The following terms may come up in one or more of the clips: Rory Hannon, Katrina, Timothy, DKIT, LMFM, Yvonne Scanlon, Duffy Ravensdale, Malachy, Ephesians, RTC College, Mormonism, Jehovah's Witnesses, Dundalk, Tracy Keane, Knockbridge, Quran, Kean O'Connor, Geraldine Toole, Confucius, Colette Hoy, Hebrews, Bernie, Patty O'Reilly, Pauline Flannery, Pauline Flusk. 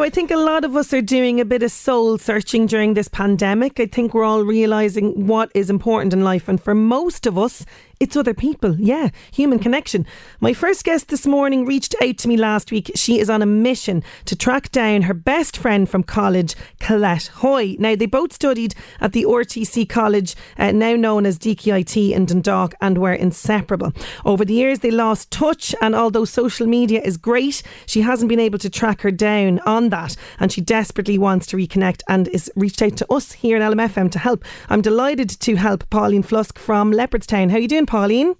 I think a lot of us are doing a bit of soul searching during this pandemic. I think we're all realising what is important in life, and for most of us it's other people. Yeah, human connection. My first guest this morning reached out to me last week. She is on a mission to track down her best friend from college, Colette Hoy. Now, they both studied at the RTC College, now known as DKIT in Dundalk, and were inseparable. Over the years, they lost touch, and although social media is great, she hasn't been able to track her down on that, and she desperately wants to reconnect and is reached out to us here in LMFM to help. I'm delighted to help Pauline Flusk from Leopardstown. How are you doing, Pauline?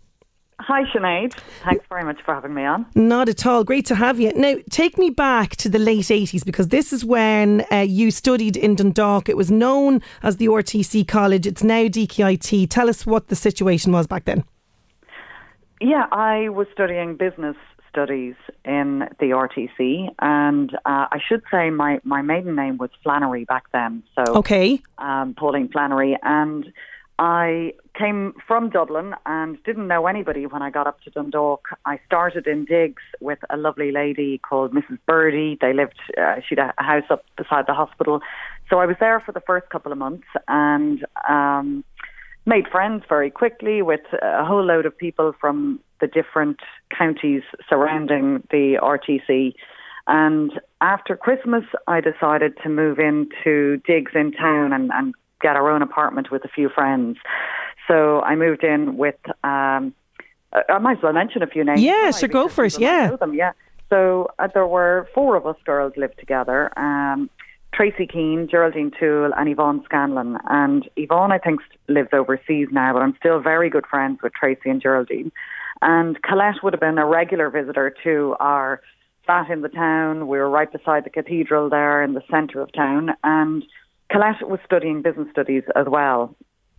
Hi, Sinead. Thanks very much for having me on. Not at all. Great to have you. Now, take me back to the late 80s, because this is when you studied in Dundalk. It was known as the RTC College. It's now DKIT. Tell us what the situation was back then. Yeah, I was studying business studies in the RTC, and I should say my maiden name was Flannery back then. So, okay. Pauline Flannery, and I came from Dublin and didn't know anybody when I got up to Dundalk. I started in digs with a lovely lady called Mrs. Birdie. They lived, she had a house up beside the hospital. So I was there for the first couple of months and made friends very quickly with a whole load of people from the different counties surrounding the RTC. And after Christmas, I decided to move into digs in town and get our own apartment with a few friends. So I moved in with, I might as well mention a few names. Yeah, sure, go for it, yeah. Yeah. So there were four of us girls lived together, Tracy Keane, Geraldine Toole and Yvonne Scanlon. And Yvonne, I think, lives overseas now, but I'm still very good friends with Tracy and Geraldine. And Colette would have been a regular visitor to our flat in the town. We were right beside the cathedral there in the centre of town, and Colette was studying business studies as well.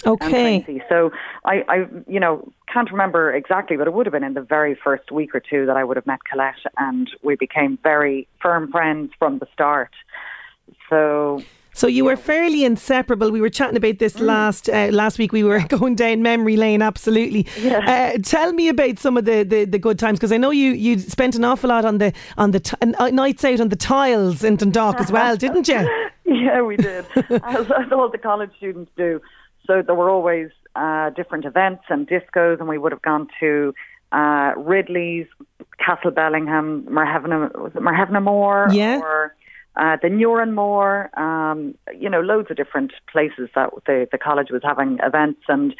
Okay. So I, you know, can't remember exactly, but it would have been in the very first week or two that I would have met Colette, and we became very firm friends from the start. So you were fairly inseparable. We were chatting about this last week. We were going down memory lane, absolutely. Yeah. Tell me about some of the good times, because I know you spent an awful lot on the nights out on the tiles in Dundalk as well, didn't you? Yeah, we did, as all the college students do. So there were always different events and discos, and we would have gone to Ridley's, Castle Bellingham, Merhevna Moor, yeah, or the Newran Moor, you know, loads of different places that the college was having events. And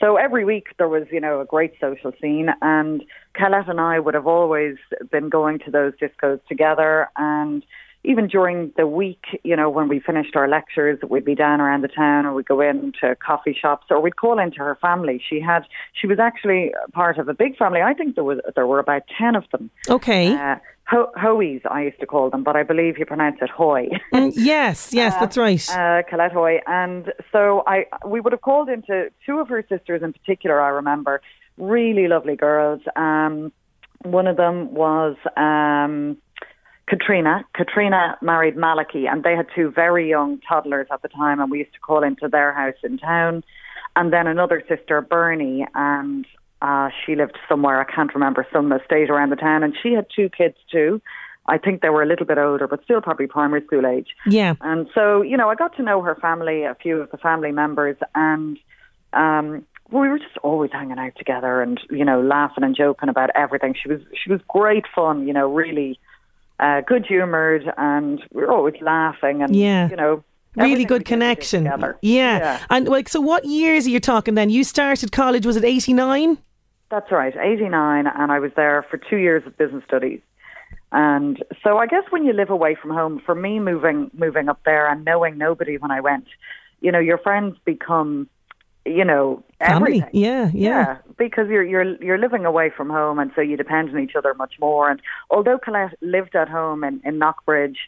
so every week there was, you know, a great social scene, and Colette and I would have always been going to those discos together. And even during the week, you know, when we finished our lectures, we'd be down around the town, or we'd go into coffee shops, or we'd call into her family. She was actually part of a big family. I think there were about 10 of them. Okay. Hoys, I used to call them, but I believe you pronounce it Hoy. Yes, that's right. Colette Hoy. And so we would have called into two of her sisters in particular, I remember, really lovely girls. One of them was Katrina. Katrina married Malachy, and they had two very young toddlers at the time, and we used to call into their house in town. And then another sister, Bernie, and she lived somewhere, I can't remember, some estate around the town, and she had two kids too. I think they were a little bit older, but still probably primary school age. Yeah. And so, you know, I got to know her family, a few of the family members, and we were just always hanging out together and, you know, laughing and joking about everything. She was great fun, you know, really good humoured, and we were always laughing and, you know, really good connection. Yeah. And like, so what years are you talking then? You started college, was it 89? That's right, 89, and I was there for 2 years of business studies. And so I guess when you live away from home, for me, moving up there and knowing nobody when I went, you know, your friends become, you know, everything. Family. Yeah. Because you're living away from home, and so you depend on each other much more. And although Colette lived at home in Knockbridge,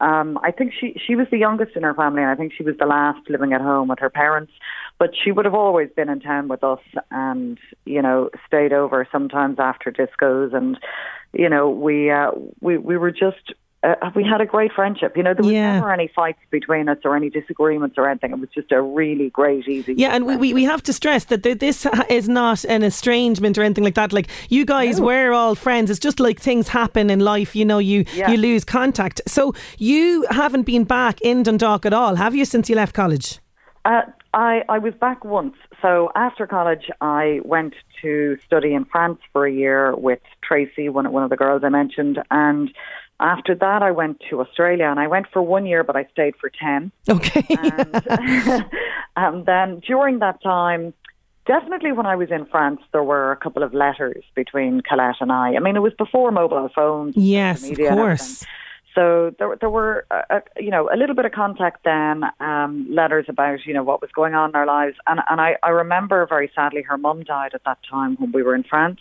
I think she was the youngest in her family, and I think she was the last living at home with her parents. But she would have always been in town with us and, you know, stayed over sometimes after discos. And, you know, we were just, we had a great friendship. You know, there was never any fights between us or any disagreements or anything. It was just a really great, easy friendship. And we have to stress that this is not an estrangement or anything like that. Like, you guys were all friends. It's just like things happen in life, you know, you lose contact. So you haven't been back in Dundalk at all, have you, since you left college? I was back once. So after college, I went to study in France for a year with Tracy, one of the girls I mentioned, and after that, I went to Australia, and I went for 1 year, but I stayed for 10. Okay. And then during that time, definitely when I was in France, there were a couple of letters between Colette and I. I mean, it was before mobile phones. Yes, of course. So there were, you know, a little bit of contact then, letters about, you know, what was going on in our lives. And I remember very sadly her mum died at that time when we were in France.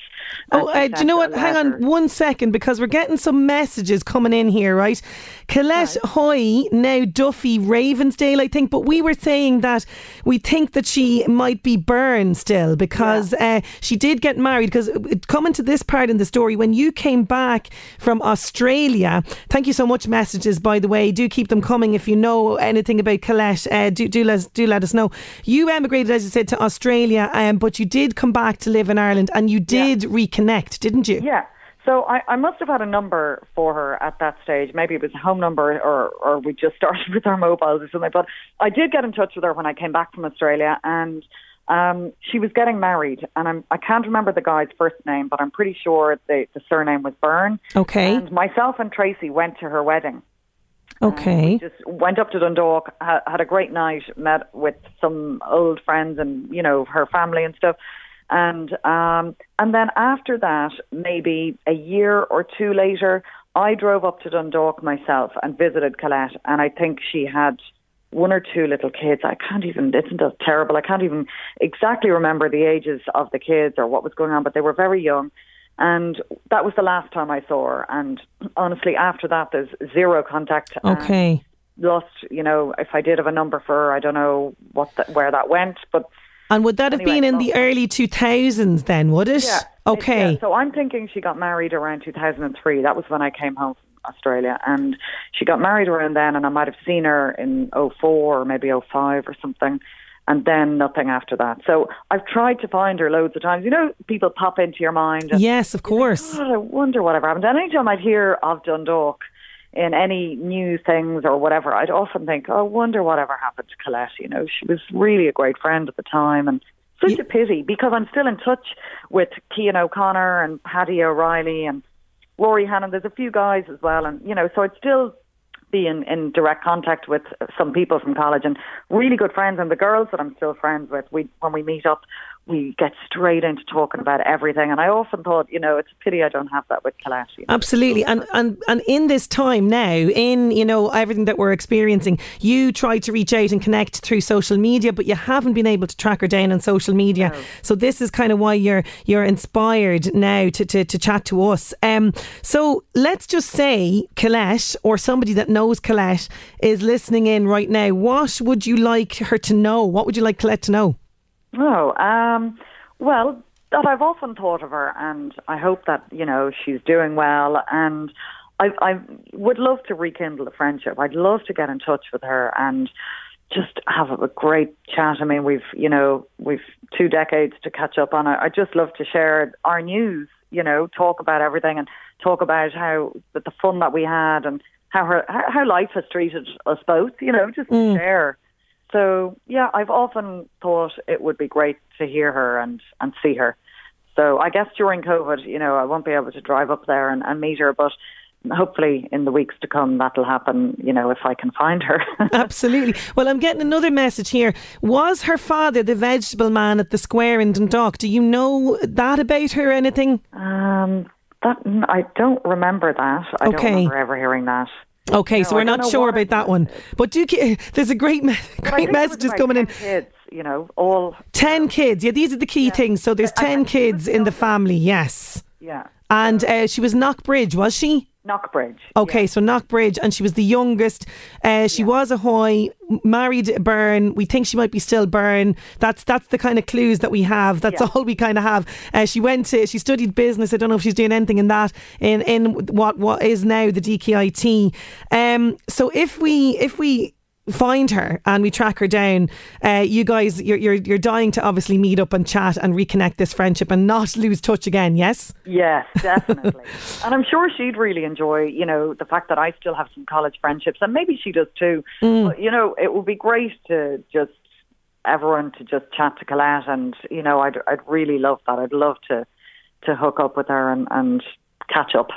Do you know what? Hang on 1 second, because we're getting some messages coming in here, right? Colette Hoy, now Duffy Ravensdale, I think. But we were saying that we think that she might be Byrne still, because she did get married. Because coming to this part in the story, when you came back from Australia, thank you so much, messages, by the way, do keep them coming. If you know anything about Colette, do let us know. You emigrated, as you said, to Australia, but you did come back to live in Ireland, and you did reconnect, didn't you? Yeah. So I must have had a number for her at that stage. Maybe it was a home number, or we just started with our mobiles or something. But I did get in touch with her when I came back from Australia, and she was getting married, and I can't remember the guy's first name, but I'm pretty sure the surname was Byrne. Okay. And myself and Tracy went to her wedding. Okay. We just went up to Dundalk, had a great night, met with some old friends and, you know, her family and stuff. And then after that, maybe a year or two later, I drove up to Dundalk myself and visited Colette, and I think she had one or two little kids. I can't even exactly remember the ages of the kids or what was going on, but they were very young. And that was the last time I saw her. And honestly, after that, there's zero contact. Okay. Lost, you know, if I did have a number for her, I don't know where that went. But and would that have been in the early 2000s then, would it? Yeah. Okay. Yeah. So I'm thinking she got married around 2003. That was when I came home from Australia, and she got married around then, and I might have seen her in 2004 or maybe 2005 or something, and then nothing after that. So I've tried to find her loads of times. You know, people pop into your mind. And yes, of course. Like, I wonder whatever happened. And anytime I'd hear of Dundalk in any new things or whatever, I'd often think, I wonder whatever happened to Colette. You know, she was really a great friend at the time, and such a pity, because I'm still in touch with Kean O'Connor and Patty O'Reilly and Rory Hannon. There's a few guys as well, and, you know, so I'd still be in direct contact with some people from college and really good friends. And the girls that I'm still friends with, when we meet up, we get straight into talking about everything. And I often thought, you know, it's a pity I don't have that with Colette. You know? Absolutely. And in this time now, in, you know, everything that we're experiencing, you try to reach out and connect through social media, but you haven't been able to track her down on social media. No. So this is kind of why you're inspired now to chat to us. So let's just say Colette, or somebody that knows Colette, is listening in right now. What would you like her to know? What would you like Colette to know? Oh, well, that I've often thought of her, and I hope that, you know, she's doing well, and I would love to rekindle a friendship. I'd love to get in touch with her and just have a great chat. I mean, we've 2 decades to catch up on. I just love to share our news, you know, talk about everything and talk about how the fun that we had and how life has treated us both, you know, just share So, yeah, I've often thought it would be great to hear her and see her. So I guess during COVID, you know, I won't be able to drive up there and meet her, but hopefully in the weeks to come that'll happen, you know, if I can find her. Absolutely. Well, I'm getting another message here. Was her father the vegetable man at the square in Dundalk? Do you know that about her or anything? That I don't remember that. I don't remember ever hearing that. Okay, no, so we're not sure about that one. But there's a great messages coming in. Kids, you know, all 10 kids. Yeah, these are the key things. So there's 10 kids in the family. Yes. Yeah. And she was Knockbridge, was she? Knockbridge. Okay, so Knockbridge, and she was the youngest. She was a Hoy, married Byrne. We think she might be still Byrne. That's the kind of clues that we have. That's all we kind of have. She studied business. I don't know if she's doing anything in that in what is now the DKIT. So if we find her and we track her down, you guys, you're dying to obviously meet up and chat and reconnect this friendship and not lose touch again. Yes definitely. And I'm sure she'd really enjoy, you know, the fact that I still have some college friendships, and maybe she does too. But, you know, it would be great to just everyone to just chat to Colette, and you know, I'd really love that. I'd love to hook up with her and catch up.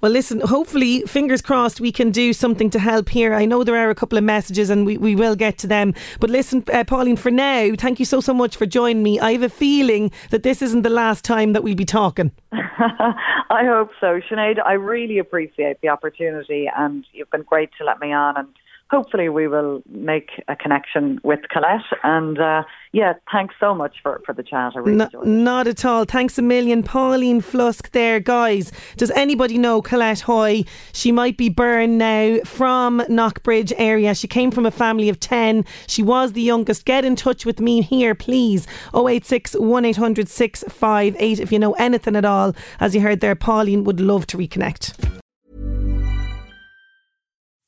Well, listen, hopefully, fingers crossed, we can do something to help here. I know there are a couple of messages and we will get to them. But listen, Pauline, for now, thank you so much for joining me. I have a feeling that this isn't the last time that we'll be talking. I hope so. Sinead, I really appreciate the opportunity, and you've been great to let me on, and hopefully we will make a connection with Colette. And thanks so much for the chat. I really enjoyed it. Not at all. Thanks a million. Pauline Flusk there. Guys, does anybody know Colette Hoy? She might be Byrne now, from Knockbridge area. She came from a family of 10. She was the youngest. Get in touch with me here, please. 086 1800 658 if you know anything at all. As you heard there, Pauline would love to reconnect.